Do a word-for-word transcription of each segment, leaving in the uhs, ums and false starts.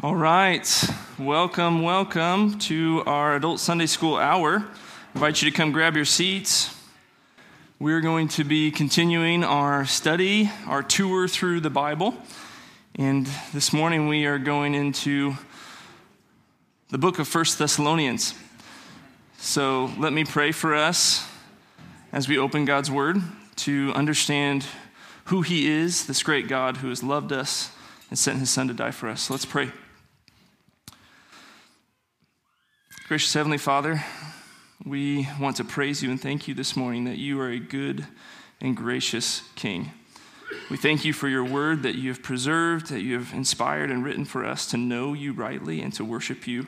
All right, welcome, welcome to our Adult Sunday School Hour. I invite you to come grab your seats. We're going to be continuing our study, our tour through the Bible. And this morning we are going into the book of First Thessalonians. So let me pray for us as we open God's Word to understand who He is, this great God who has loved us and sent His Son to die for us. So let's pray. Gracious Heavenly Father, we want to praise you and thank you this morning that you are a good and gracious King. We thank you for your word that you have preserved, that you have inspired and written for us to know you rightly and to worship you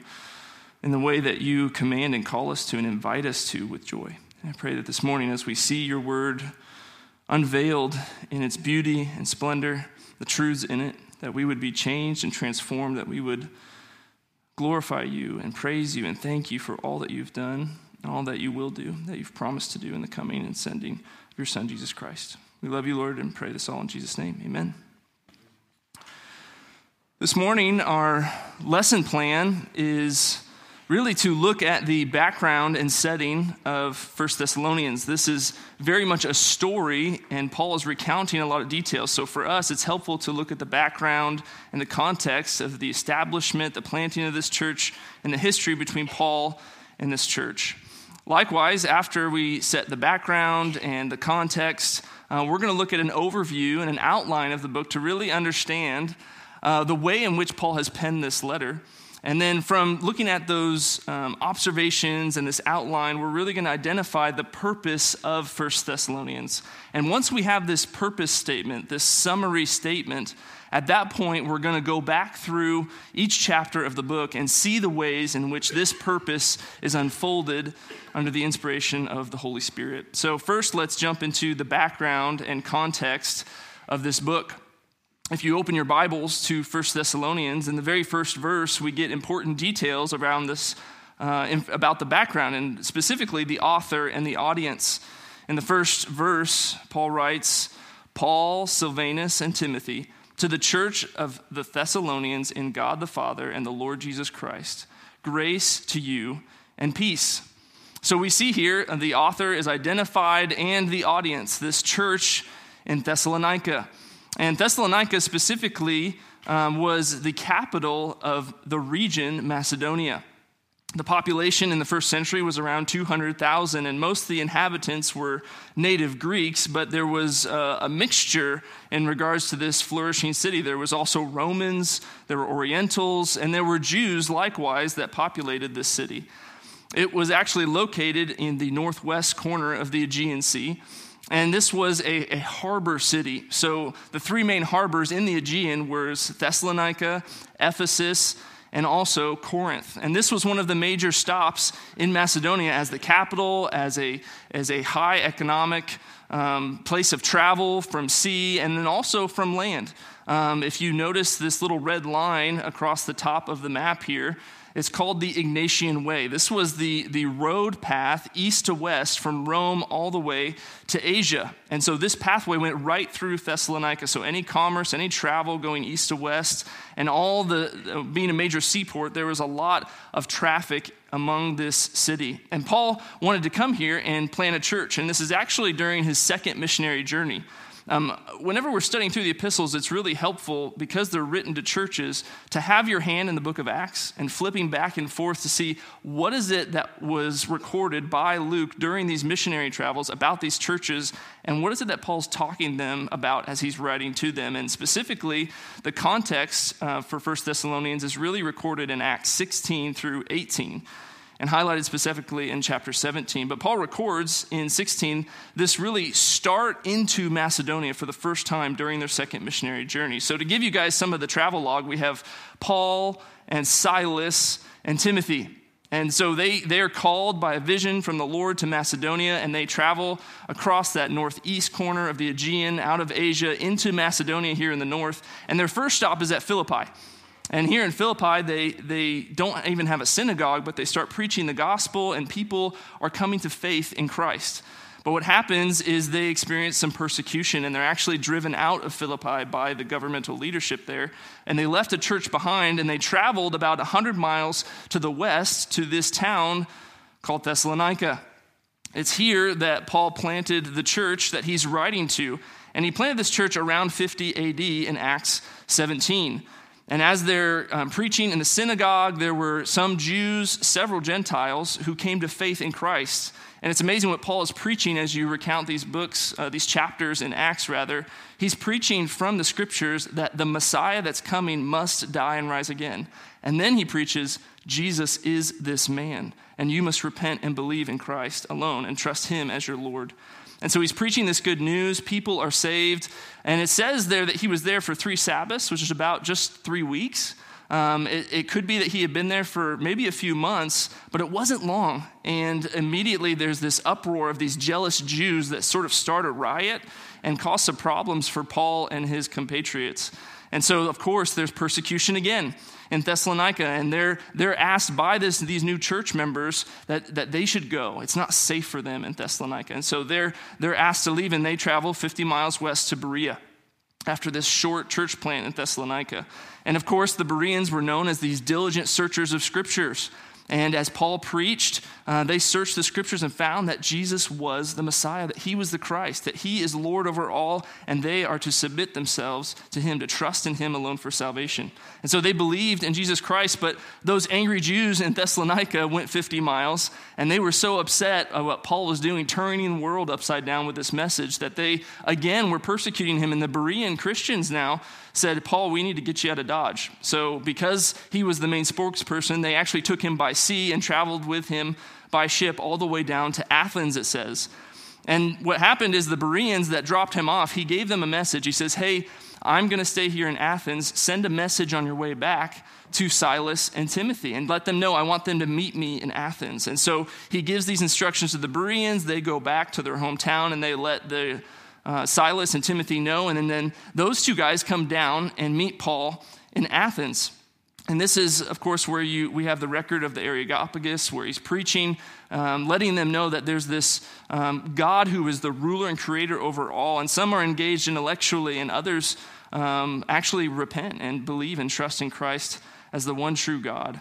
in the way that you command and call us to and invite us to with joy. And I pray that this morning as we see your word unveiled in its beauty and splendor, the truths in it, that we would be changed and transformed, that we would glorify you and praise you and thank you for all that you've done and all that you will do, that you've promised to do in the coming and sending of your Son, Jesus Christ. We love you, Lord, and pray this all in Jesus' name. Amen. This morning, our lesson plan is really to look at the background and setting of First Thessalonians. This is very much a story, and Paul is recounting a lot of details. So for us, it's helpful to look at the background and the context of the establishment, the planting of this church, and the history between Paul and this church. Likewise, after we set the background and the context, uh, we're going to look at an overview and an outline of the book to really understand uh, the way in which Paul has penned this letter. And then from looking at those um, observations and this outline, we're really going to identify the purpose of First Thessalonians. And once we have this purpose statement, this summary statement, at that point, we're going to go back through each chapter of the book and see the ways in which this purpose is unfolded under the inspiration of the Holy Spirit. So first, let's jump into the background and context of this book. If you open your Bibles to First Thessalonians, in the very first verse, we get important details around this, uh, in, about the background, and specifically the author and the audience. In the first verse, Paul writes, "Paul, Silvanus, and Timothy, to the church of the Thessalonians in God the Father and the Lord Jesus Christ, grace to you and peace." So we see here the author is identified and the audience, this church in Thessalonica. And Thessalonica specifically um, was the capital of the region Macedonia. The population in the first century was around two hundred thousand, and most of the inhabitants were native Greeks, but there was uh, a mixture in regards to this flourishing city. There was also Romans, there were Orientals, and there were Jews likewise that populated this city. It was actually located in the northwest corner of the Aegean Sea. And this was a, a harbor city. So the three main harbors in the Aegean were Thessalonica, Ephesus, and also Corinth. And this was one of the major stops in Macedonia as the capital, as a, as a high economic um, place of travel from sea and then also from land. Um, if you notice this little red line across the top of the map here, it's called the Ignatian Way. This was the, the road path east to west from Rome all the way to Asia. And so this pathway went right through Thessalonica. So any commerce, any travel going east to west, and all the, being a major seaport, there was a lot of traffic among this city. And Paul wanted to come here and plant a church. And this is actually during his second missionary journey. Um, whenever we're studying through the epistles, it's really helpful, because they're written to churches, to have your hand in the book of Acts and flipping back and forth to see what is it that was recorded by Luke during these missionary travels about these churches, and what is it that Paul's talking them about as he's writing to them. And specifically, the context uh, for First Thessalonians is really recorded in Acts sixteen through eighteen. And highlighted specifically in chapter seventeen. But Paul records in sixteen this really start into Macedonia for the first time during their second missionary journey. So to give you guys some of the travel log, we have Paul and Silas and Timothy. And so they, they are called by a vision from the Lord to Macedonia, and they travel across that northeast corner of the Aegean, out of Asia, into Macedonia here in the north. And their first stop is at Philippi. And here in Philippi, they, they don't even have a synagogue, but they start preaching the gospel, and people are coming to faith in Christ. But what happens is they experience some persecution, and they're actually driven out of Philippi by the governmental leadership there. And they left the church behind, and they traveled about one hundred miles to the west to this town called Thessalonica. It's here that Paul planted the church that he's writing to. And he planted this church around fifty A D in Acts seventeen. And as they're um, preaching in the synagogue, there were some Jews, several Gentiles, who came to faith in Christ. And it's amazing what Paul is preaching as you recount these books, uh, these chapters in Acts, rather. He's preaching from the scriptures that the Messiah that's coming must die and rise again. And then he preaches, Jesus is this man, and you must repent and believe in Christ alone and trust him as your Lord. And so he's preaching this good news. People are saved. And it says there that he was there for three Sabbaths, which is about just three weeks. Um, it, it could be that he had been there for maybe a few months, but it wasn't long. And immediately there's this uproar of these jealous Jews that sort of start a riot and cause some problems for Paul and his compatriots. And so, of course, there's persecution again in Thessalonica, and they're they're asked by this these new church members that, that they should go. It's not safe for them in Thessalonica. And so they're they're asked to leave, and they travel fifty miles west to Berea after this short church plant in Thessalonica. And of course, the Bereans were known as these diligent searchers of scriptures. And as Paul preached, uh, they searched the scriptures and found that Jesus was the Messiah, that he was the Christ, that he is Lord over all, and they are to submit themselves to him, to trust in him alone for salvation. And so they believed in Jesus Christ, but those angry Jews in Thessalonica went fifty miles, and they were so upset at what Paul was doing, turning the world upside down with this message, that they, again, were persecuting him. And the Berean Christians now said, Paul, we need to get you out of Dodge. So because he was the main spokesperson, they actually took him by sea and traveled with him by ship all the way down to Athens, it says. And what happened is the Bereans that dropped him off, he gave them a message. He says, hey, I'm going to stay here in Athens. Send a message on your way back to Silas and Timothy and let them know I want them to meet me in Athens. And so he gives these instructions to the Bereans. They go back to their hometown and they let the Uh, Silas and Timothy know, and, and then those two guys come down and meet Paul in Athens. And this is, of course, where you we have the record of the Areopagus, where he's preaching, um, letting them know that there's this um, God who is the ruler and creator over all, and some are engaged intellectually, and others um, actually repent and believe and trust in Christ as the one true God.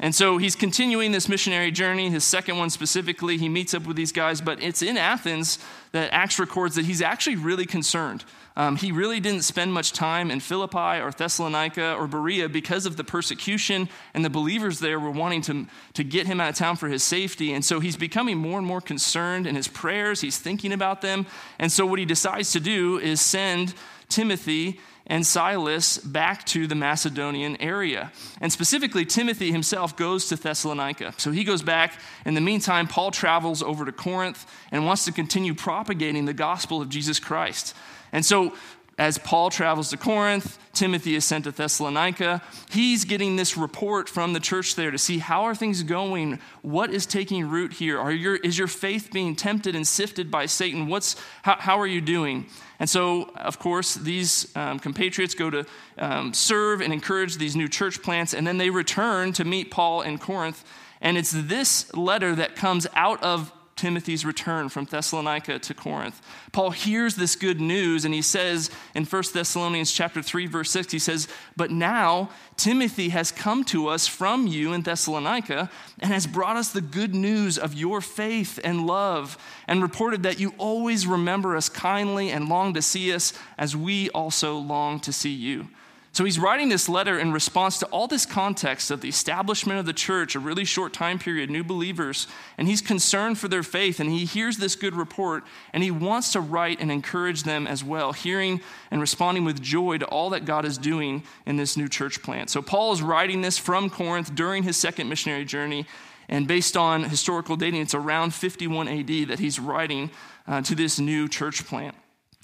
And so he's continuing this missionary journey, his second one specifically. He meets up with these guys, but it's in Athens that Acts records that he's actually really concerned. Um, he really didn't spend much time in Philippi or Thessalonica or Berea because of the persecution, and the believers there were wanting to, to get him out of town for his safety. And so he's becoming more and more concerned in his prayers. He's thinking about them. And so what he decides to do is send Timothy and Silas back to the Macedonian area. And specifically, Timothy himself goes to Thessalonica. So he goes back. In the meantime, Paul travels over to Corinth and wants to continue propagating the gospel of Jesus Christ. And so as Paul travels to Corinth, Timothy is sent to Thessalonica. He's getting this report from the church there to see how are things going? What is taking root here? Are your, is your faith being tempted and sifted by Satan? What's how, how are you doing? And so, of course, these um, compatriots go to um, serve and encourage these new church plants, and then they return to meet Paul in Corinth. And it's this letter that comes out of Timothy's return from Thessalonica to Corinth. Paul hears this good news, and he says in First Thessalonians chapter three, verse six, he says, but now Timothy has come to us from you in Thessalonica and has brought us the good news of your faith and love, and reported that you always remember us kindly and long to see us as we also long to see you. So he's writing this letter in response to all this context of the establishment of the church, a really short time period, new believers, and he's concerned for their faith, and he hears this good report, and he wants to write and encourage them as well, hearing and responding with joy to all that God is doing in this new church plant. So Paul is writing this from Corinth during his second missionary journey, and based on historical dating, it's around fifty-one A D that he's writing uh, to this new church plant.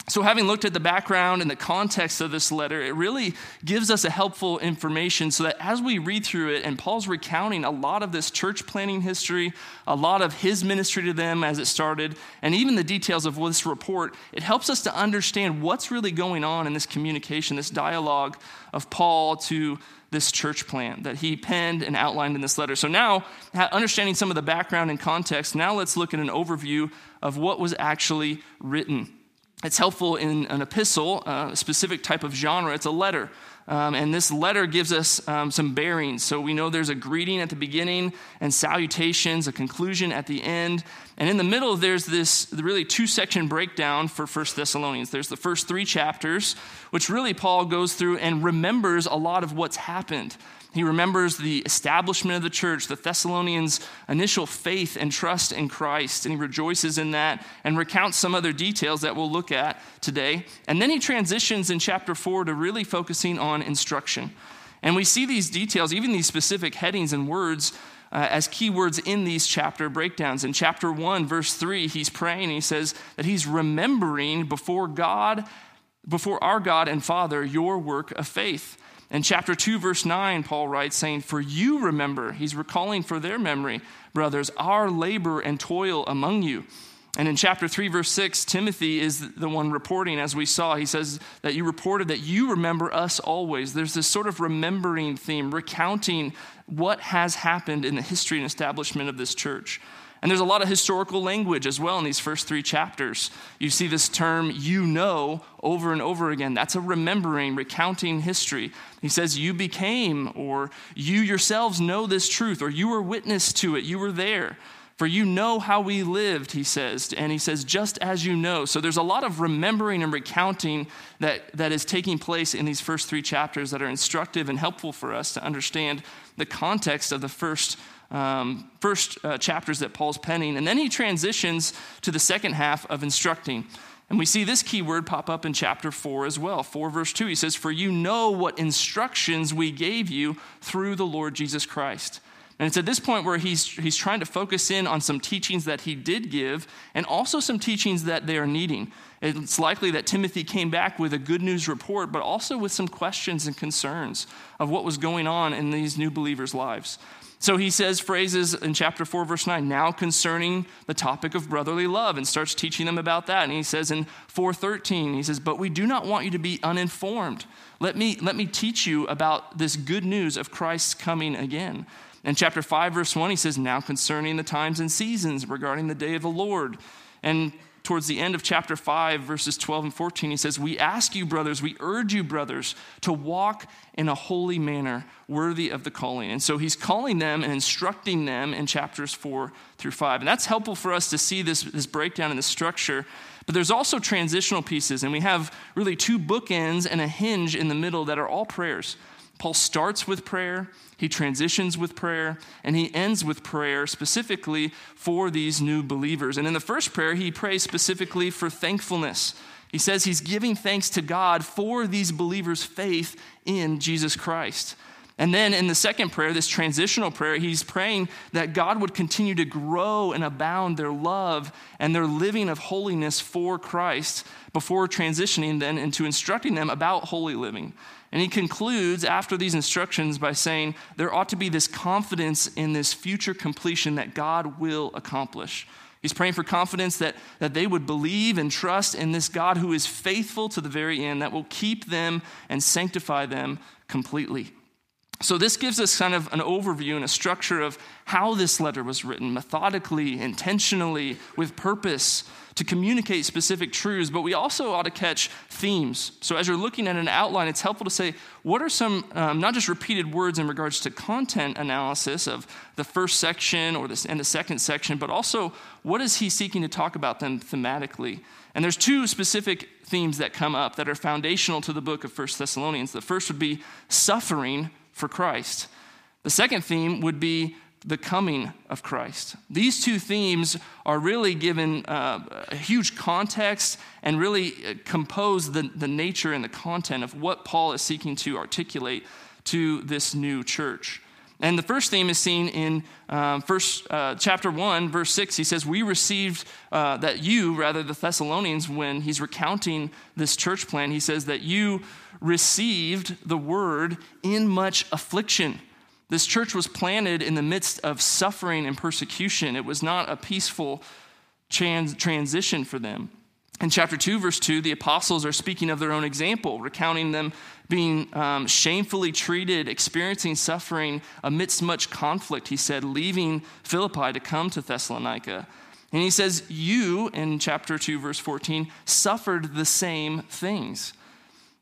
So having looked at the background and the context of this letter, it really gives us a helpful information so that as we read through it, and Paul's recounting a lot of this church planning history, a lot of his ministry to them as it started, and even the details of this report, it helps us to understand what's really going on in this communication, this dialogue of Paul to this church plan that he penned and outlined in this letter. So now, understanding some of the background and context, now let's look at an overview of what was actually written. It's helpful in an epistle, uh, a specific type of genre. It's a letter. Um, and this letter gives us um, some bearings. So we know there's a greeting at the beginning and salutations, a conclusion at the end. And in the middle, there's this really two-section breakdown for First Thessalonians. There's the first three chapters, which really Paul goes through and remembers a lot of what's happened. He remembers the establishment of the church, the Thessalonians' initial faith and trust in Christ, and he rejoices in that and recounts some other details that we'll look at today. And then he transitions in chapter four to really focusing on instruction. And we see these details, even these specific headings and words, Uh, as key words in these chapter breakdowns. In chapter one, verse three, he's praying. He says that he's remembering before God, before our God and Father, your work of faith. In chapter two, verse nine, Paul writes, saying, "For you remember," he's recalling for their memory, "brothers, our labor and toil among you." And in chapter three, verse six, Timothy is the one reporting, as we saw. He says that you reported that you remember us always. There's this sort of remembering theme, recounting what has happened in the history and establishment of this church. And there's a lot of historical language as well in these first three chapters. You see this term, "you know," over and over again. That's a remembering, recounting history. He says, "you became," or "you yourselves know this truth," or "you were witness to it, you were there. For you know how we lived," he says, and he says, "just as you know." So there's a lot of remembering and recounting that, that is taking place in these first three chapters that are instructive and helpful for us to understand the context of the first um, first uh, chapters that Paul's penning. And then he transitions to the second half of instructing. And we see this key word pop up in chapter four as well. four verse two, he says, "For you know what instructions we gave you through the Lord Jesus Christ." And it's at this point where he's he's trying to focus in on some teachings that he did give and also some teachings that they are needing. It's likely that Timothy came back with a good news report, but also with some questions and concerns of what was going on in these new believers' lives. So he says phrases in chapter four, verse nine, now concerning the topic of brotherly love, and starts teaching them about that. And he says in four thirteen, he says, "But we do not want you to be uninformed. Let me, let me teach you about this good news of Christ's coming again." In chapter five, verse one, he says, "Now concerning the times and seasons regarding the day of the Lord." And towards the end of chapter five, verses twelve and fourteen, he says, "We ask you, brothers, we urge you, brothers, to walk in a holy manner worthy of the calling." And so he's calling them and instructing them in chapters four through five. And that's helpful for us to see this, this breakdown and this structure. But there's also transitional pieces, and we have really two bookends and a hinge in the middle that are all prayers. Paul starts with prayer, he transitions with prayer, and he ends with prayer specifically for these new believers. And in the first prayer, he prays specifically for thankfulness. He says he's giving thanks to God for these believers' faith in Jesus Christ. And then in the second prayer, this transitional prayer, he's praying that God would continue to grow and abound their love and their living of holiness for Christ before transitioning then into instructing them about holy living. And he concludes after these instructions by saying there ought to be this confidence in this future completion that God will accomplish. He's praying for confidence that, that they would believe and trust in this God who is faithful to the very end, that will keep them and sanctify them completely. So this gives us kind of an overview and a structure of how this letter was written, methodically, intentionally, with purpose, to communicate specific truths, but we also ought to catch themes. So as you're looking at an outline, it's helpful to say, what are some, um, not just repeated words in regards to content analysis of the first section or this and the second section, but also what is he seeking to talk about them thematically? And there's two specific themes that come up that are foundational to the book of First Thessalonians. The first would be suffering for Christ. The second theme would be the coming of Christ. These two themes are really given uh, a huge context and really compose the, the nature and the content of what Paul is seeking to articulate to this new church. And the first theme is seen in um, first uh, chapter one, verse six. He says, we received uh, that you, rather the Thessalonians, when he's recounting this church plan, he says that you received the word in much affliction. This church was planted in the midst of suffering and persecution. It was not a peaceful trans- transition for them. In chapter two, verse two, the apostles are speaking of their own example, recounting them being um, shamefully treated, experiencing suffering amidst much conflict, he said, leaving Philippi to come to Thessalonica. And he says, you, in chapter two, verse fourteen, suffered the same things.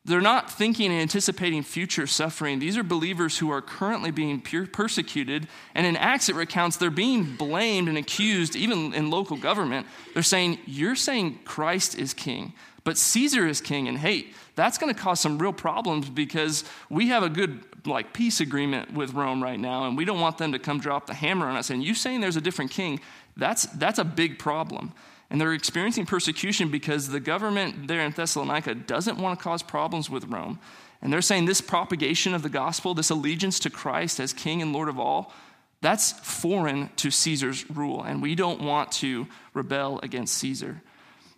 They're not thinking and anticipating future suffering. These are believers who are currently being persecuted. And in Acts, it recounts they're being blamed and accused, even in local government. They're saying, you're saying Christ is king, but Caesar is king. And hey, that's going to cause some real problems because we have a good like peace agreement with Rome right now, and we don't want them to come drop the hammer on us. And you saying there's a different king, that's that's a big problem. And they're experiencing persecution because the government there in Thessalonica doesn't want to cause problems with Rome. And they're saying this propagation of the gospel, this allegiance to Christ as King and Lord of all, that's foreign to Caesar's rule. And we don't want to rebel against Caesar.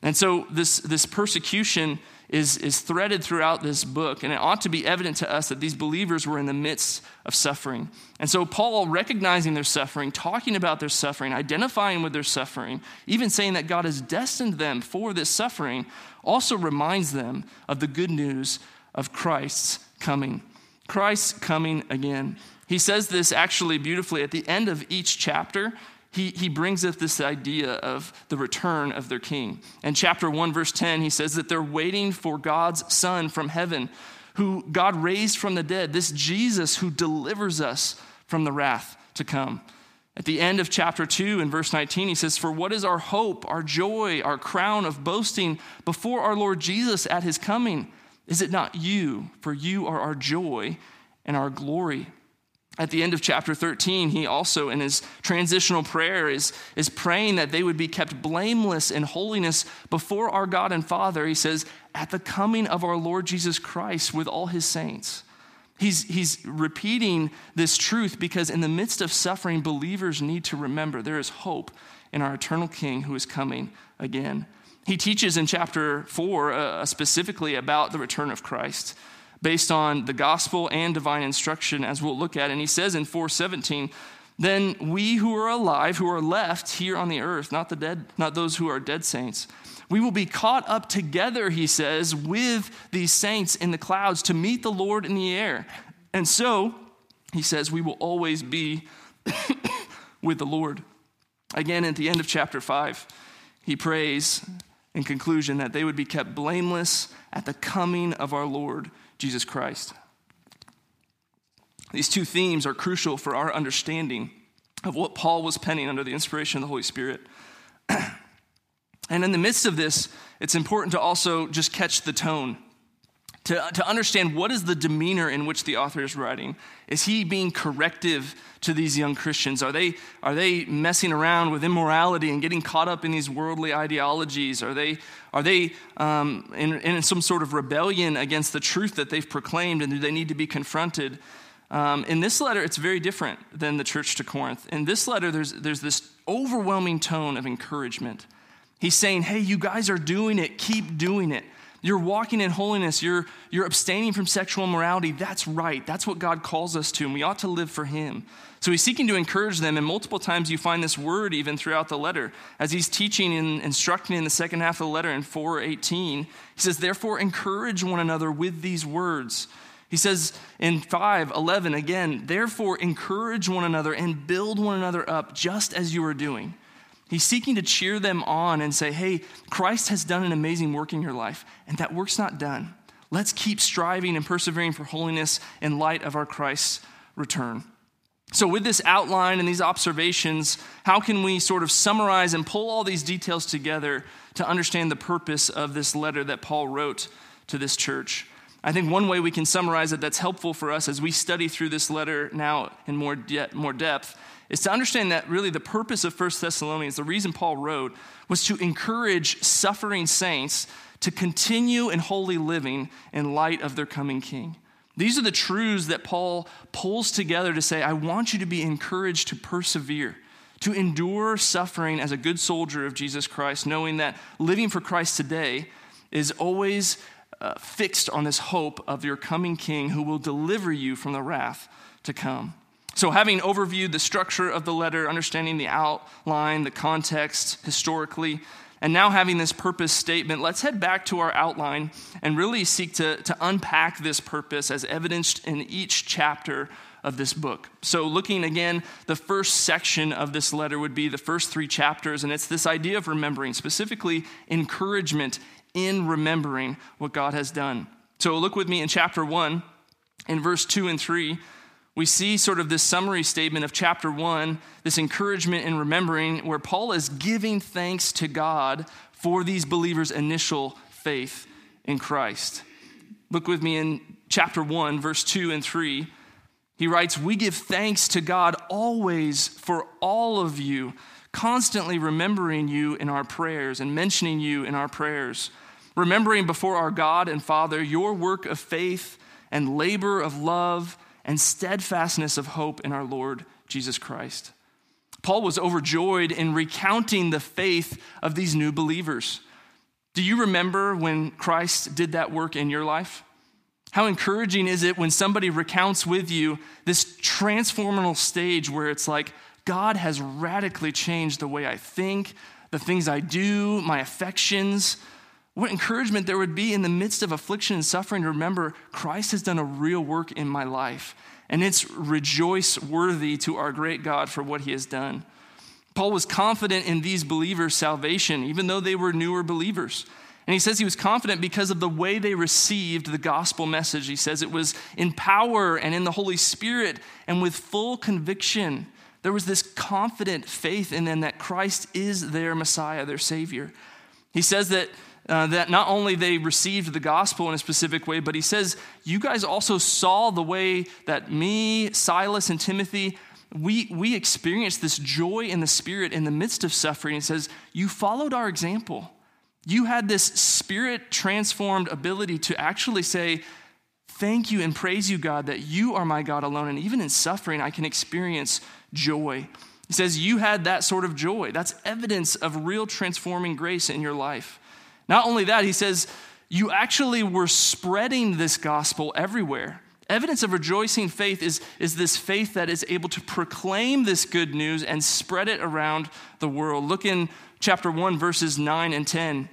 And so this, this persecution is, is threaded throughout this book, and it ought to be evident to us that these believers were in the midst of suffering. And so Paul, recognizing their suffering, talking about their suffering, identifying with their suffering, even saying that God has destined them for this suffering, also reminds them of the good news of Christ's coming. Christ's coming again. He says this actually beautifully at the end of each chapter. He, he brings up this idea of the return of their king. In chapter one, verse ten, he says that they're waiting for God's son from heaven, who God raised from the dead, this Jesus who delivers us from the wrath to come. At the end of chapter two, in verse nineteen, he says, for what is our hope, our joy, our crown of boasting before our Lord Jesus at his coming? Is it not you? For you are our joy and our glory. At the end of chapter thirteen, he also, in his transitional prayer, is, is praying that they would be kept blameless in holiness before our God and Father. He says, at the coming of our Lord Jesus Christ with all his saints. He's, he's repeating this truth because in the midst of suffering, believers need to remember there is hope in our eternal King who is coming again. He teaches in chapter four uh, specifically about the return of Christ, based on the gospel and divine instruction, as we'll look at. And he says in four seventeen, then we who are alive, who are left here on the earth, not the dead, not those who are dead saints, we will be caught up together, he says, with these saints in the clouds to meet the Lord in the air. And so, he says, we will always be with the Lord. Again, at the end of chapter five, he prays in conclusion that they would be kept blameless at the coming of our Lord Jesus Christ. These two themes are crucial for our understanding of what Paul was penning under the inspiration of the Holy Spirit. And in the midst of this, it's important to also just catch the tone, to, to understand what is the demeanor in which the author is writing. Is he being corrective to these young Christians? Are they, are they messing around with immorality and getting caught up in these worldly ideologies? Are they Are they um, in, in some sort of rebellion against the truth that they've proclaimed, and do they need to be confronted? Um, in this letter, it's very different than the church to Corinth. In this letter, there's, there's this overwhelming tone of encouragement. He's saying, hey, you guys are doing it. Keep doing it. You're walking in holiness. You're, you're abstaining from sexual immorality. That's right. That's what God calls us to, and we ought to live for him. So he's seeking to encourage them, and multiple times you find this word even throughout the letter. As he's teaching and instructing in the second half of the letter in four eighteen, he says, therefore, encourage one another with these words. He says in five eleven again, therefore, encourage one another and build one another up just as you are doing. He's seeking to cheer them on and say, hey, Christ has done an amazing work in your life, and that work's not done. Let's keep striving and persevering for holiness in light of our Christ's return. So with this outline and these observations, how can we sort of summarize and pull all these details together to understand the purpose of this letter that Paul wrote to this church? I think one way we can summarize it that's helpful for us as we study through this letter now in more de- more depth is to understand that really the purpose of First Thessalonians, the reason Paul wrote, was to encourage suffering saints to continue in holy living in light of their coming king. These are the truths that Paul pulls together to say, I want you to be encouraged to persevere, to endure suffering as a good soldier of Jesus Christ, knowing that living for Christ today is always uh, fixed on this hope of your coming King who will deliver you from the wrath to come. So having overviewed the structure of the letter, understanding the outline, the context historically, and now having this purpose statement, let's head back to our outline and really seek to, to unpack this purpose as evidenced in each chapter of this book. So looking again, the first section of this letter would be the first three chapters, and it's this idea of remembering, specifically encouragement in remembering what God has done. So look with me in chapter one, in verse two and three, we see sort of this summary statement of chapter one, this encouragement in remembering, where Paul is giving thanks to God for these believers' initial faith in Christ. Look with me in chapter one, verse two and three. He writes, "We give thanks to God always for all of you, constantly remembering you in our prayers and mentioning you in our prayers, remembering before our God and Father your work of faith and labor of love and steadfastness of hope in our Lord Jesus Christ." Paul was overjoyed in recounting the faith of these new believers. Do you remember when Christ did that work in your life? How encouraging is it when somebody recounts with you this transformational stage where it's like, God has radically changed the way I think, the things I do, my affections. What encouragement there would be in the midst of affliction and suffering to remember Christ has done a real work in my life, and it's rejoice-worthy to our great God for what he has done. Paul was confident in these believers' salvation, even though they were newer believers. And he says he was confident because of the way they received the gospel message. He says it was in power and in the Holy Spirit and with full conviction. There was this confident faith in them that Christ is their Messiah, their Savior. He says that Uh, that not only they received the gospel in a specific way, but he says, you guys also saw the way that me, Silas, and Timothy, we, we experienced this joy in the Spirit in the midst of suffering. He says, you followed our example. You had this Spirit-transformed ability to actually say, thank you and praise you, God, that you are my God alone. And even in suffering, I can experience joy. He says, you had that sort of joy. That's evidence of real transforming grace in your life. Not only that, he says, you actually were spreading this gospel everywhere. Evidence of rejoicing faith is, is this faith that is able to proclaim this good news and spread it around the world. Look in chapter one, verses nine and ten.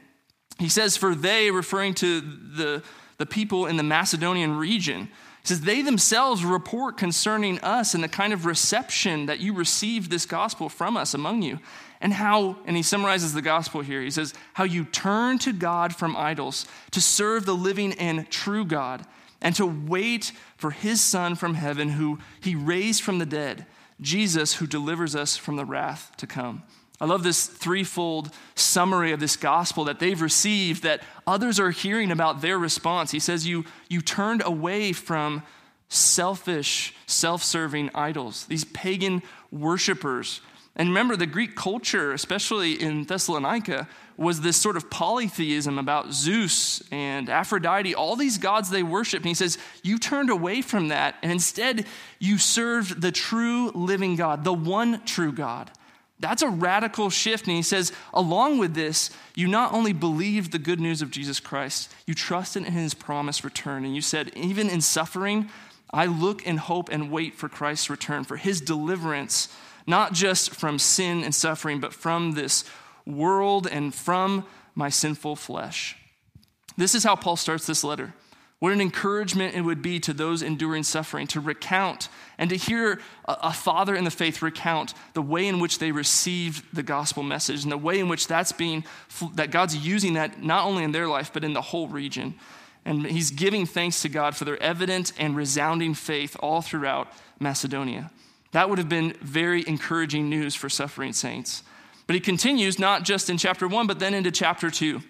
He says, for they, referring to the, the people in the Macedonian region, he says, they themselves report concerning us and the kind of reception that you received this gospel from us among you. And how, and he summarizes the gospel here. He says, how you turn to God from idols to serve the living and true God and to wait for his Son from heaven who he raised from the dead, Jesus who delivers us from the wrath to come. I love this threefold summary of this gospel that they've received, that others are hearing about their response. He says, you, you turned away from selfish, self-serving idols, these pagan worshipers. And remember, the Greek culture, especially in Thessalonica, was this sort of polytheism about Zeus and Aphrodite, all these gods they worshiped. And he says, you turned away from that, and instead you served the true living God, the one true God. That's a radical shift. And he says, along with this, you not only believed the good news of Jesus Christ, you trusted in his promised return. And you said, even in suffering, I look and hope and wait for Christ's return, for his deliverance, not just from sin and suffering, but from this world and from my sinful flesh. This is how Paul starts this letter. What an encouragement it would be to those enduring suffering to recount and to hear a father in the faith recount the way in which they received the gospel message and the way in which that's being, that God's using that not only in their life, but in the whole region. And he's giving thanks to God for their evident and resounding faith all throughout Macedonia. That would have been very encouraging news for suffering saints. But he continues not just in chapter one, but then into chapter two.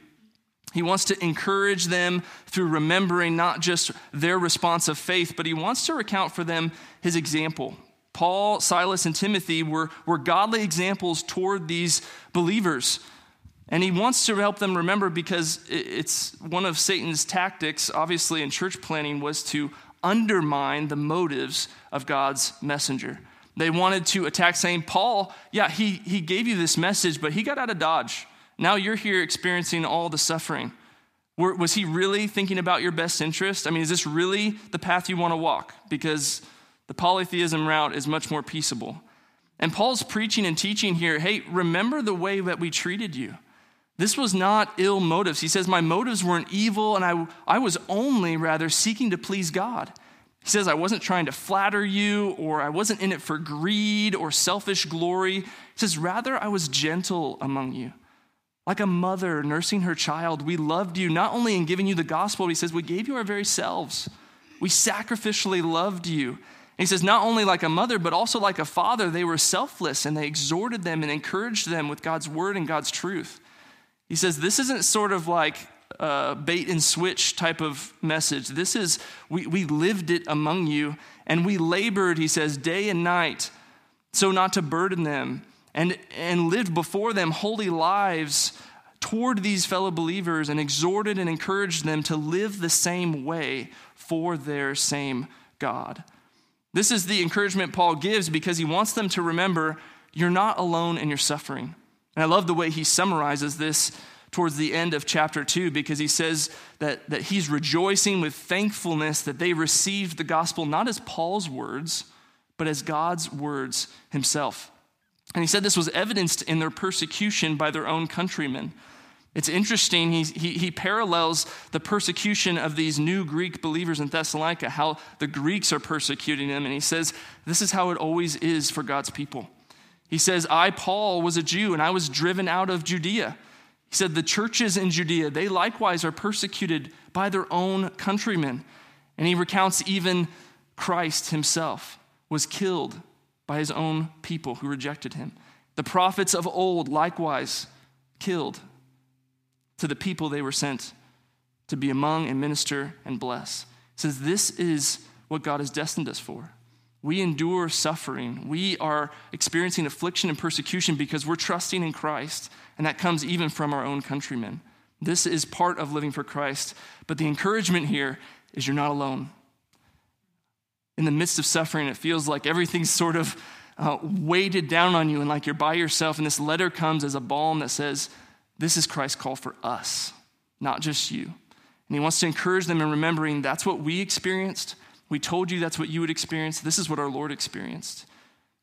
He wants to encourage them through remembering not just their response of faith, but he wants to recount for them his example. Paul, Silas, and Timothy were, were godly examples toward these believers. And he wants to help them remember because it's one of Satan's tactics, obviously in church planning, was to undermine the motives of God's messenger. They wanted to attack, saying, Paul, yeah, he, he gave you this message, but he got out of Dodge. Now you're here experiencing all the suffering. Were, was he really thinking about your best interest? I mean, is this really the path you want to walk? Because the polytheism route is much more peaceable. And Paul's preaching and teaching here, hey, remember the way that we treated you. This was not ill motives. He says, my motives weren't evil, and I, I was only rather seeking to please God. He says, I wasn't trying to flatter you, or I wasn't in it for greed or selfish glory. He says, rather, I was gentle among you. Like a mother nursing her child, we loved you not only in giving you the gospel, but he says, we gave you our very selves. We sacrificially loved you. And he says, not only like a mother, but also like a father, they were selfless, and they exhorted them and encouraged them with God's word and God's truth. He says, this isn't sort of like a bait and switch type of message. This is, we, we lived it among you, and we labored, he says, day and night, so not to burden them, and, and lived before them holy lives toward these fellow believers, and exhorted and encouraged them to live the same way for their same God. This is the encouragement Paul gives because he wants them to remember you're not alone in your suffering. And I love the way he summarizes this towards the end of chapter two because he says that, that he's rejoicing with thankfulness that they received the gospel not as Paul's words, but as God's words himself. And he said this was evidenced in their persecution by their own countrymen. It's interesting, he, he, he parallels the persecution of these new Greek believers in Thessalonica, how the Greeks are persecuting them, and he says, this is how it always is for God's people. He says, I, Paul, was a Jew, and I was driven out of Judea. He said, the churches in Judea, they likewise are persecuted by their own countrymen. And he recounts even Christ himself was killed by his own people who rejected him. The prophets of old likewise killed to the people they were sent to be among and minister and bless. It says, this is what God has destined us for. We endure suffering. We are experiencing affliction and persecution because we're trusting in Christ, and that comes even from our own countrymen. This is part of living for Christ, but the encouragement here is you're not alone. In the midst of suffering, it feels like everything's sort of uh, weighted down on you and like you're by yourself, and this letter comes as a balm that says, this is Christ's call for us, not just you. And he wants to encourage them in remembering that's what we experienced. We told you that's what you would experience. This is what our Lord experienced.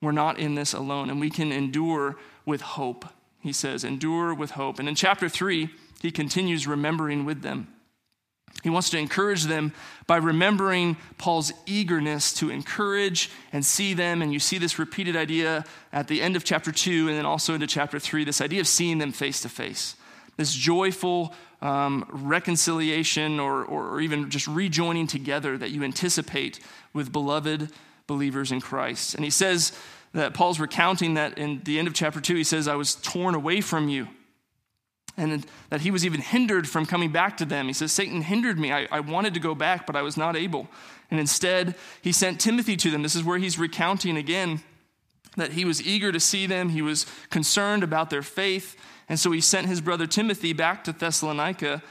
We're not in this alone, and we can endure with hope, he says. Endure with hope. And in chapter three, he continues remembering with them. He wants to encourage them by remembering Paul's eagerness to encourage and see them. And you see this repeated idea at the end of chapter two and then also into chapter three, this idea of seeing them face to face, this joyful um, reconciliation or, or, or even just rejoining together that you anticipate with beloved believers in Christ. And he says that Paul's recounting that in the end of chapter two, he says, I was torn away from you. And that he was even hindered from coming back to them. He says, Satan hindered me. I, I wanted to go back, but I was not able. And instead, he sent Timothy to them. This is where he's recounting again that he was eager to see them. He was concerned about their faith. And so he sent his brother Timothy back to Thessalonica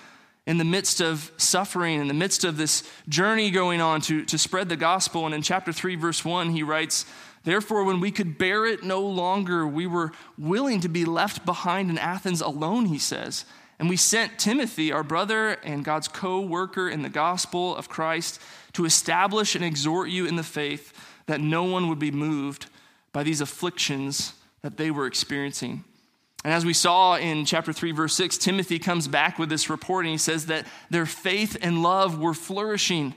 in the midst of suffering, in the midst of this journey going on to, to spread the gospel. And in chapter three, verse one, he writes, therefore, when we could bear it no longer, we were willing to be left behind in Athens alone, he says. And we sent Timothy, our brother and God's co-worker in the gospel of Christ, to establish and exhort you in the faith that no one would be moved by these afflictions that they were experiencing. And as we saw in chapter three, verse six, Timothy comes back with this report, and he says that their faith and love were flourishing.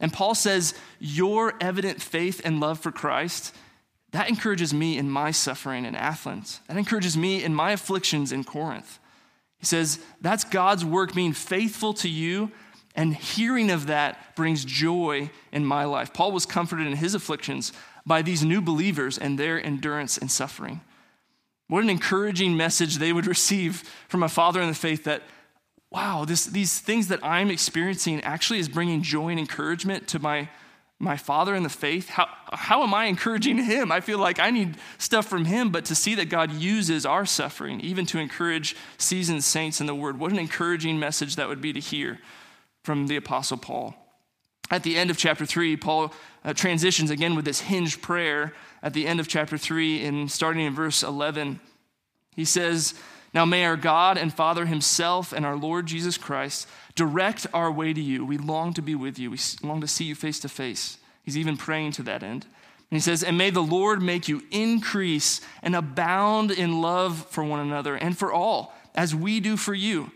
And Paul says, your evident faith and love for Christ, that encourages me in my suffering in Athens. That encourages me in my afflictions in Corinth. He says, that's God's work being faithful to you, and hearing of that brings joy in my life. Paul was comforted in his afflictions by these new believers and their endurance in suffering. What an encouraging message they would receive from a father in the faith that, wow, this, these things that I'm experiencing actually is bringing joy and encouragement to my, my father in the faith. How, how am I encouraging him? I feel like I need stuff from him, but to see that God uses our suffering, even to encourage seasoned saints in the word, what an encouraging message that would be to hear from the Apostle Paul. At the end of chapter three, Paul uh, transitions again with this hinged prayer at the end of chapter three, and starting in verse eleven. He says, "Now may our God and Father himself and our Lord Jesus Christ direct our way to you. We long to be with you. We long to see you face to face." He's even praying to that end. And he says, "And may the Lord make you increase and abound in love for one another and for all, as we do for you,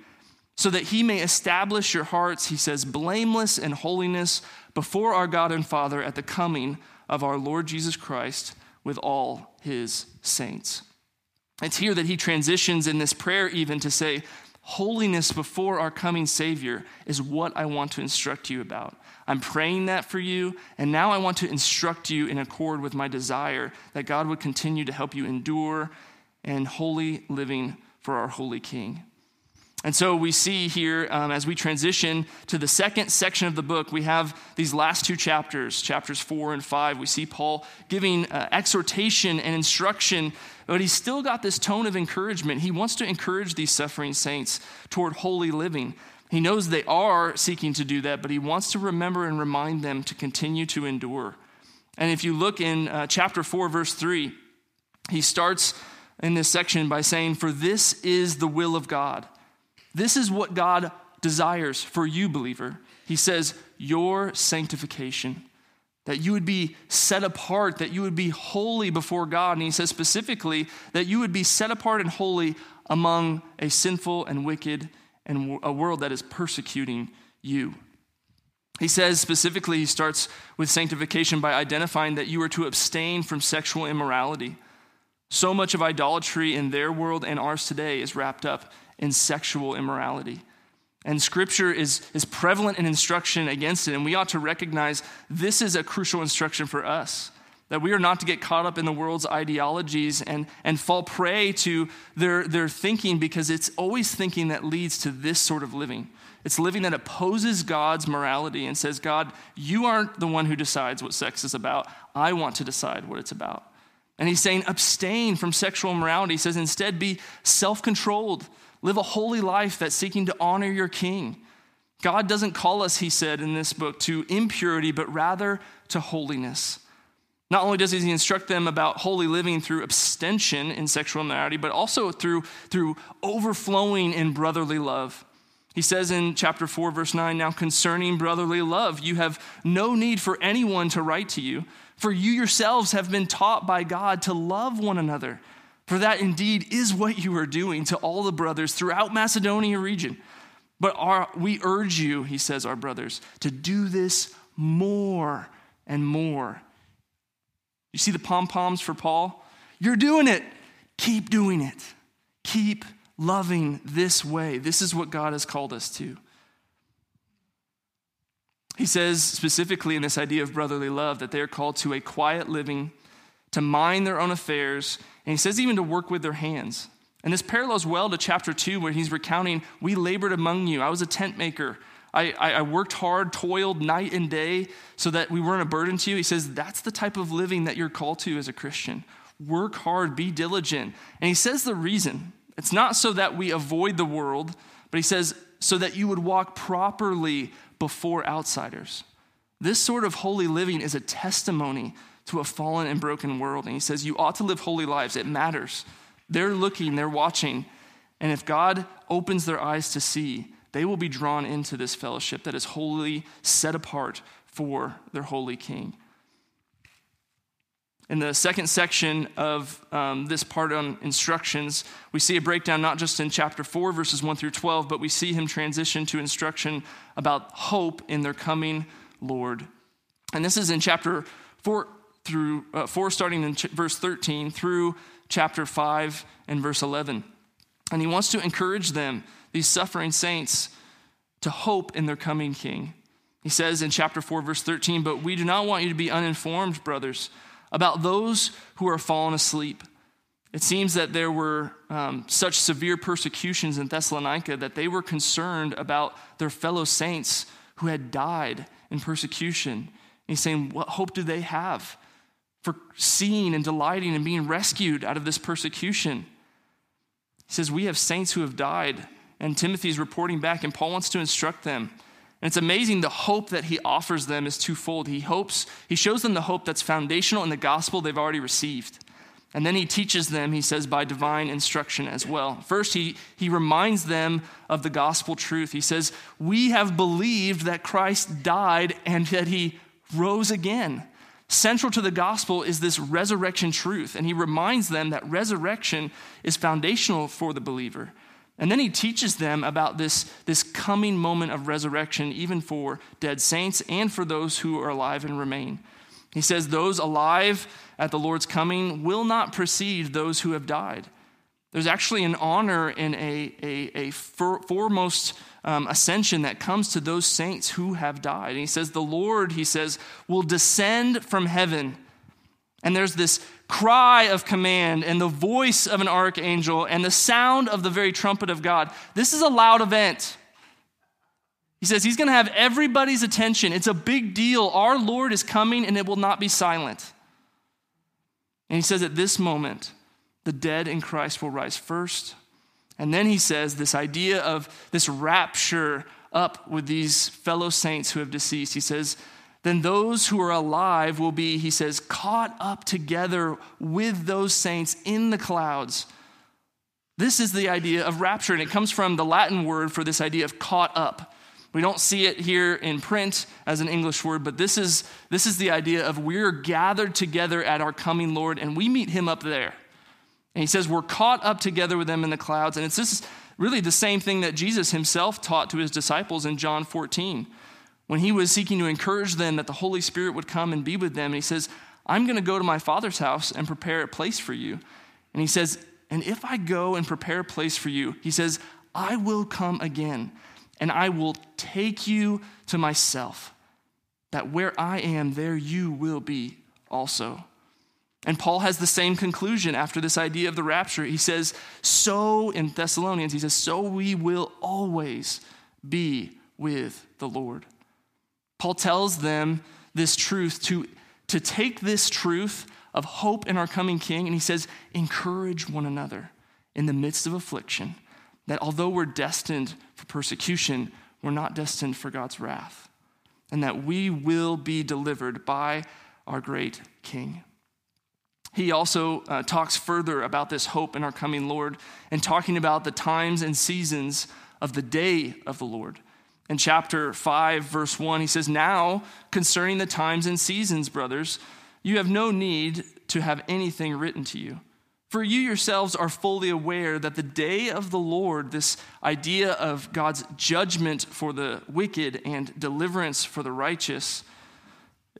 so that he may establish your hearts," he says, "blameless in holiness before our God and Father at the coming of our Lord Jesus Christ with all his saints." It's here that he transitions in this prayer even to say, holiness before our coming Savior is what I want to instruct you about. I'm praying that for you, and now I want to instruct you in accord with my desire that God would continue to help you endure and holy living for our holy King. And so we see here, um, as we transition to the second section of the book, we have these last two chapters, chapters four and five. We see Paul giving uh, exhortation and instruction, but he's still got this tone of encouragement. He wants to encourage these suffering saints toward holy living. He knows they are seeking to do that, but he wants to remember and remind them to continue to endure. And if you look in uh, chapter four, verse three, he starts in this section by saying, "For this is the will of God." This is what God desires for you, believer. He says, your sanctification, that you would be set apart, that you would be holy before God. And he says specifically that you would be set apart and holy among a sinful and wicked and a world that is persecuting you. He says specifically, he starts with sanctification by identifying that you are to abstain from sexual immorality. So much of idolatry in their world and ours today is wrapped up in sexual immorality. And scripture is, is prevalent in instruction against it, and we ought to recognize this is a crucial instruction for us, that we are not to get caught up in the world's ideologies and, and fall prey to their, their thinking, because it's always thinking that leads to this sort of living. It's living that opposes God's morality and says, God, you aren't the one who decides what sex is about. I want to decide what it's about. And he's saying abstain from sexual immorality. He says instead be self-controlled. Live a holy life that's seeking to honor your King. God doesn't call us, he said in this book, to impurity, but rather to holiness. Not only does he instruct them about holy living through abstention in sexual immorality, but also through, through overflowing in brotherly love. He says in chapter four, verse nine, "Now concerning brotherly love, you have no need for anyone to write to you, for you yourselves have been taught by God to love one another. For that indeed is what you are doing to all the brothers throughout Macedonia region. But our, we urge you," he says, "our brothers, to do this more and more." You see the pom-poms for Paul? You're doing it. Keep doing it. Keep loving this way. This is what God has called us to. He says specifically in this idea of brotherly love that they are called to a quiet living, to mind their own affairs, and he says even to work with their hands. And this parallels well to chapter two, where he's recounting, we labored among you. I was a tent maker. I, I, I worked hard, toiled night and day so that we weren't a burden to you. He says, that's the type of living that you're called to as a Christian. Work hard, be diligent. And he says the reason. It's not so that we avoid the world, but he says, so that you would walk properly before outsiders. This sort of holy living is a testimony to a fallen and broken world. And he says, you ought to live holy lives. It matters. They're looking, they're watching. And if God opens their eyes to see, they will be drawn into this fellowship that is wholly set apart for their holy King. In the second section of um, this part on instructions, we see a breakdown not just in chapter four, verses one through twelve, but we see him transition to instruction about hope in their coming Lord. And this is in chapter four, through uh, four starting in ch- verse thirteen through chapter five and verse eleven. And he wants to encourage them, these suffering saints, to hope in their coming King. He says in chapter four, verse thirteen, "But we do not want you to be uninformed, brothers, about those who are fallen asleep. It seems that there were um, such severe persecutions in Thessalonica that they were concerned about their fellow saints who had died in persecution." And he's saying, what hope do they have for seeing and delighting and being rescued out of this persecution? He says, we have saints who have died, and Timothy's reporting back, and Paul wants to instruct them. And it's amazing, the hope that he offers them is twofold. He hopes, he shows them the hope that's foundational in the gospel they've already received. And then he teaches them, he says, by divine instruction as well. First, he, he reminds them of the gospel truth. He says, we have believed that Christ died and that he rose again. Central to the gospel is this resurrection truth. And he reminds them that resurrection is foundational for the believer. And then he teaches them about this, this coming moment of resurrection, even for dead saints and for those who are alive and remain. He says those alive at the Lord's coming will not precede those who have died. There's actually an honor and a, a, a foremost um, ascension that comes to those saints who have died. And he says the Lord, he says, will descend from heaven. And there's this cry of command and the voice of an archangel and the sound of the very trumpet of God. This is a loud event. He says he's going to have everybody's attention. It's a big deal. Our Lord is coming and it will not be silent. And he says at this moment, the dead in Christ will rise first. And then he says this idea of this rapture up with these fellow saints who have deceased. He says, then those who are alive will be, he says, caught up together with those saints in the clouds. This is the idea of rapture, and it comes from the Latin word for this idea of caught up. We don't see it here in print as an English word, but this is this is the idea of we're gathered together at our coming Lord, and we meet him up there. And he says we're caught up together with them in the clouds. And it's this really the same thing that Jesus himself taught to his disciples in John fourteen, when he was seeking to encourage them that the Holy Spirit would come and be with them. And he says, I'm going to go to my Father's house and prepare a place for you. And he says, and if I go and prepare a place for you, he says, I will come again. And I will take you to myself, that where I am, there you will be also. And Paul has the same conclusion after this idea of the rapture. He says, so in Thessalonians, he says, so we will always be with the Lord. Paul tells them this truth, to, to take this truth of hope in our coming King, and he says, encourage one another in the midst of affliction, that although we're destined for persecution, we're not destined for God's wrath, and that we will be delivered by our great King. He also uh, talks further about this hope in our coming Lord and talking about the times and seasons of the day of the Lord. In chapter five, verse one, he says, now concerning the times and seasons, brothers, you have no need to have anything written to you. For you yourselves are fully aware that the day of the Lord, this idea of God's judgment for the wicked and deliverance for the righteous,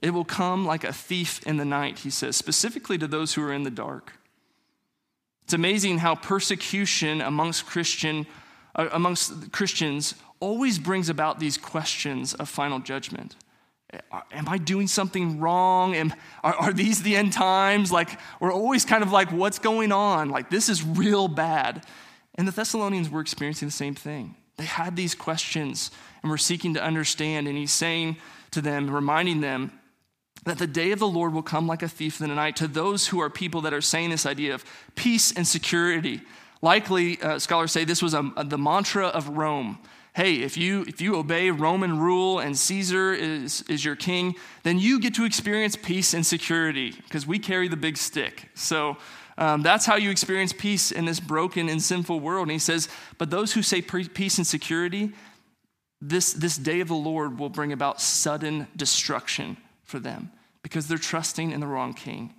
it will come like a thief in the night, he says, specifically to those who are in the dark. It's amazing how persecution amongst Christian, uh, amongst Christians always brings about these questions of final judgment. Am I doing something wrong? Am, are, are these the end times? Like, we're always kind of like, what's going on? Like, this is real bad. And the Thessalonians were experiencing the same thing. They had these questions and were seeking to understand. And he's saying to them, reminding them that the day of the Lord will come like a thief in the night, to those who are people that are saying this idea of peace and security. Likely, uh, scholars say this was a, a, the mantra of Rome. Hey, if you if you obey Roman rule and Caesar is, is your king, then you get to experience peace and security because we carry the big stick. So um, that's how you experience peace in this broken and sinful world. And he says, but those who say pre- peace and security, this, this day of the Lord will bring about sudden destruction for them because they're trusting in the wrong king.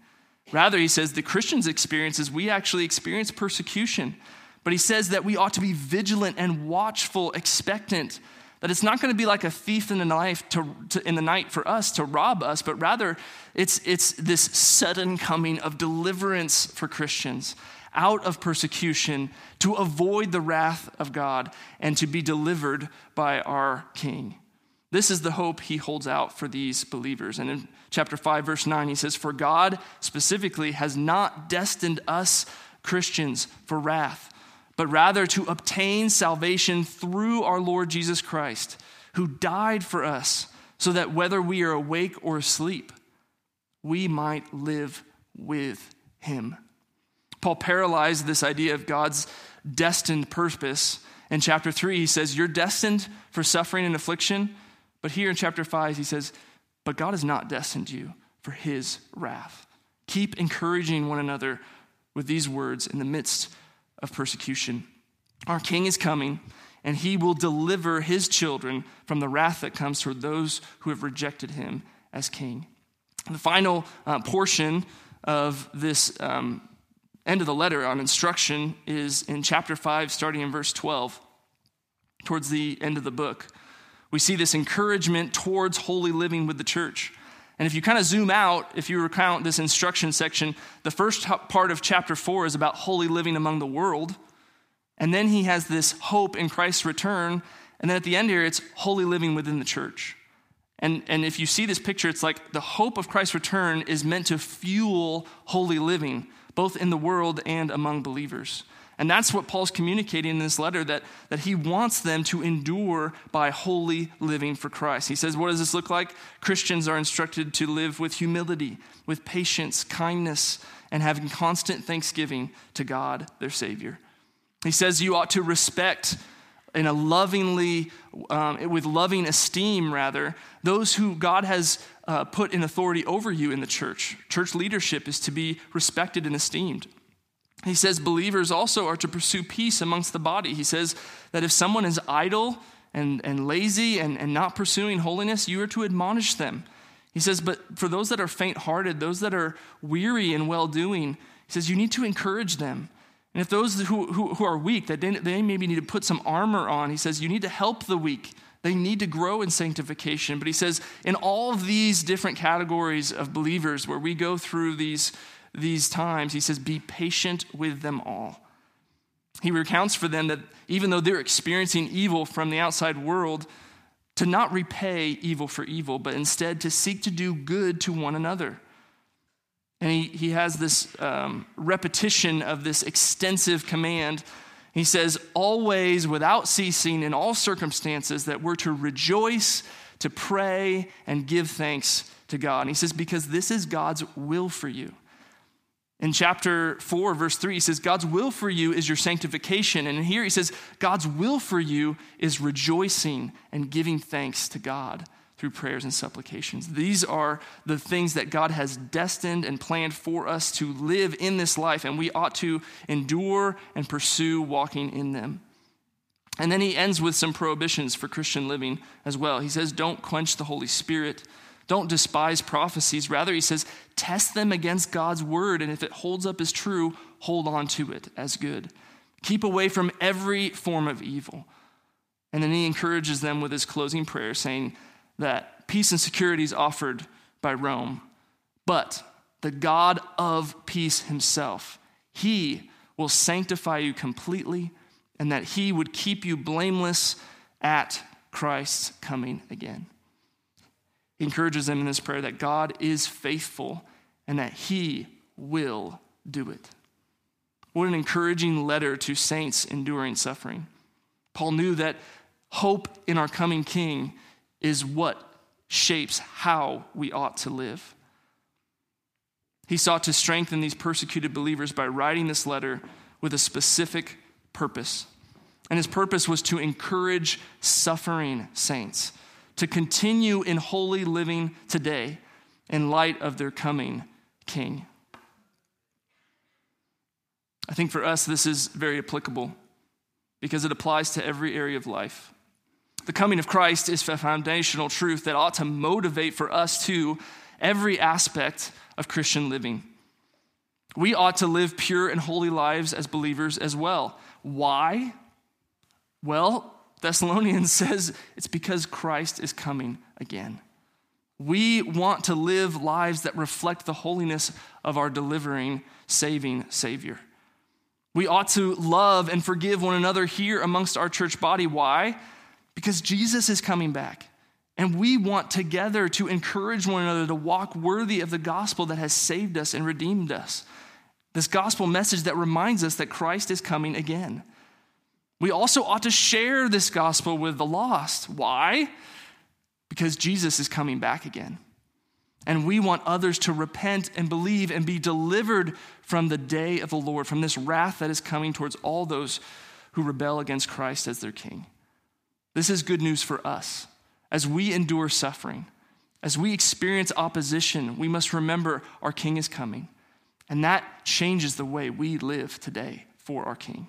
Rather, he says, the Christians' experience is we actually experience persecution. But he says that we ought to be vigilant and watchful, expectant, that it's not going to be like a thief in the night to, to, in the night for us to rob us, but rather it's, it's this sudden coming of deliverance for Christians out of persecution to avoid the wrath of God and to be delivered by our King. This is the hope he holds out for these believers. And in chapter five, verse nine, he says, for God specifically has not destined us Christians for wrath, but rather to obtain salvation through our Lord Jesus Christ, who died for us, so that whether we are awake or asleep, we might live with him. Paul paralyzed this idea of God's destined purpose. In chapter three, he says, you're destined for suffering and affliction, But here in chapter five, he says, but God has not destined you for his wrath. Keep encouraging one another with these words in the midst of persecution. Our King is coming, and he will deliver his children from the wrath that comes toward those who have rejected him as king. The final uh, portion of this um, end of the letter on instruction is in chapter five, starting in verse twelve, towards the end of the book. We see this encouragement towards holy living with the church. And if you kind of zoom out, if you recount this instruction section, the first part of chapter four is about holy living among the world. And then he has this hope in Christ's return. And then at the end here, it's holy living within the church. And, and if you see this picture, it's like the hope of Christ's return is meant to fuel holy living, both in the world and among believers. And that's what Paul's communicating in this letter, that, that he wants them to endure by holy living for Christ. He says, what does this look like? Christians are instructed to live with humility, with patience, kindness, and having constant thanksgiving to God, their Savior. He says you ought to respect in a lovingly, um, with loving esteem, rather, those who God has uh, put in authority over you in the church. Church leadership is to be respected and esteemed. He says believers also are to pursue peace amongst the body. He says that if someone is idle and, and lazy and, and not pursuing holiness, you are to admonish them. He says, but for those that are faint-hearted, those that are weary and well-doing, he says you need to encourage them. And if those who, who, who are weak, that they, they maybe need to put some armor on, he says, you need to help the weak. They need to grow in sanctification. But he says, in all of these different categories of believers where we go through these, these times, he says, be patient with them all. He recounts for them that even though they're experiencing evil from the outside world, to not repay evil for evil, but instead to seek to do good to one another. And he, he has this um, repetition of this extensive command. He says, always, without ceasing, in all circumstances, that we're to rejoice, to pray, and give thanks to God. And he says, because this is God's will for you. In chapter four, verse three, he says, God's will for you is your sanctification. And here he says, God's will for you is rejoicing and giving thanks to God through prayers and supplications. These are the things that God has destined and planned for us to live in this life, and we ought to endure and pursue walking in them. And then he ends with some prohibitions for Christian living as well. He says, don't quench the Holy Spirit. Don't despise prophecies. Rather, he says, test them against God's word, and if it holds up as true, hold on to it as good. Keep away from every form of evil. And then he encourages them with his closing prayer, saying, that peace and security is offered by Rome, but the God of peace himself, he will sanctify you completely, and that he would keep you blameless at Christ's coming again. He encourages them in this prayer that God is faithful and that he will do it. What an encouraging letter to saints enduring suffering. Paul knew that hope in our coming King is what shapes how we ought to live. He sought to strengthen these persecuted believers by writing this letter with a specific purpose. And his purpose was to encourage suffering saints to continue in holy living today in light of their coming King. I think for us, this is very applicable because it applies to every area of life. The coming of Christ is a foundational truth that ought to motivate for us too every aspect of Christian living. We ought to live pure and holy lives as believers as well. Why? Well, Thessalonians says it's because Christ is coming again. We want to live lives that reflect the holiness of our delivering, saving Savior. We ought to love and forgive one another here amongst our church body. Why? Because Jesus is coming back, and we want together to encourage one another to walk worthy of the gospel that has saved us and redeemed us. This gospel message that reminds us that Christ is coming again. We also ought to share this gospel with the lost. Why? Because Jesus is coming back again. And we want others to repent and believe and be delivered from the day of the Lord, from this wrath that is coming towards all those who rebel against Christ as their King. This is good news for us As we endure suffering, as we experience opposition, we must remember our King is coming. And that changes the way we live today for our King.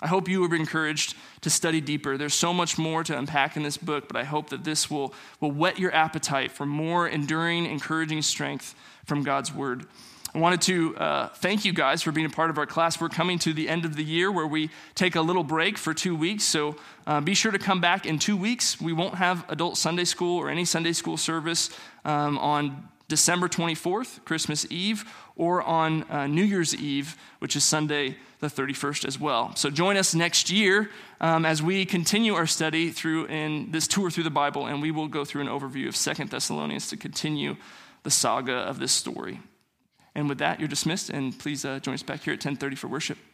I hope you were encouraged to study deeper. There's so much more to unpack in this book, but I hope that this will, will whet your appetite for more enduring, encouraging strength from God's word. I wanted to uh, thank you guys for being a part of our class. We're coming to the end of the year where we take a little break for two weeks. So uh, be sure to come back in two weeks. We won't have adult Sunday school or any Sunday school service um, on December twenty-fourth, Christmas Eve, or on uh, New Year's Eve, which is Sunday the thirty-first as well. So join us next year um, as we continue our study through in this tour through the Bible, and we will go through an overview of Second Thessalonians to continue the saga of this story. And with that, you're dismissed, and please uh, join us back here at ten thirty for worship.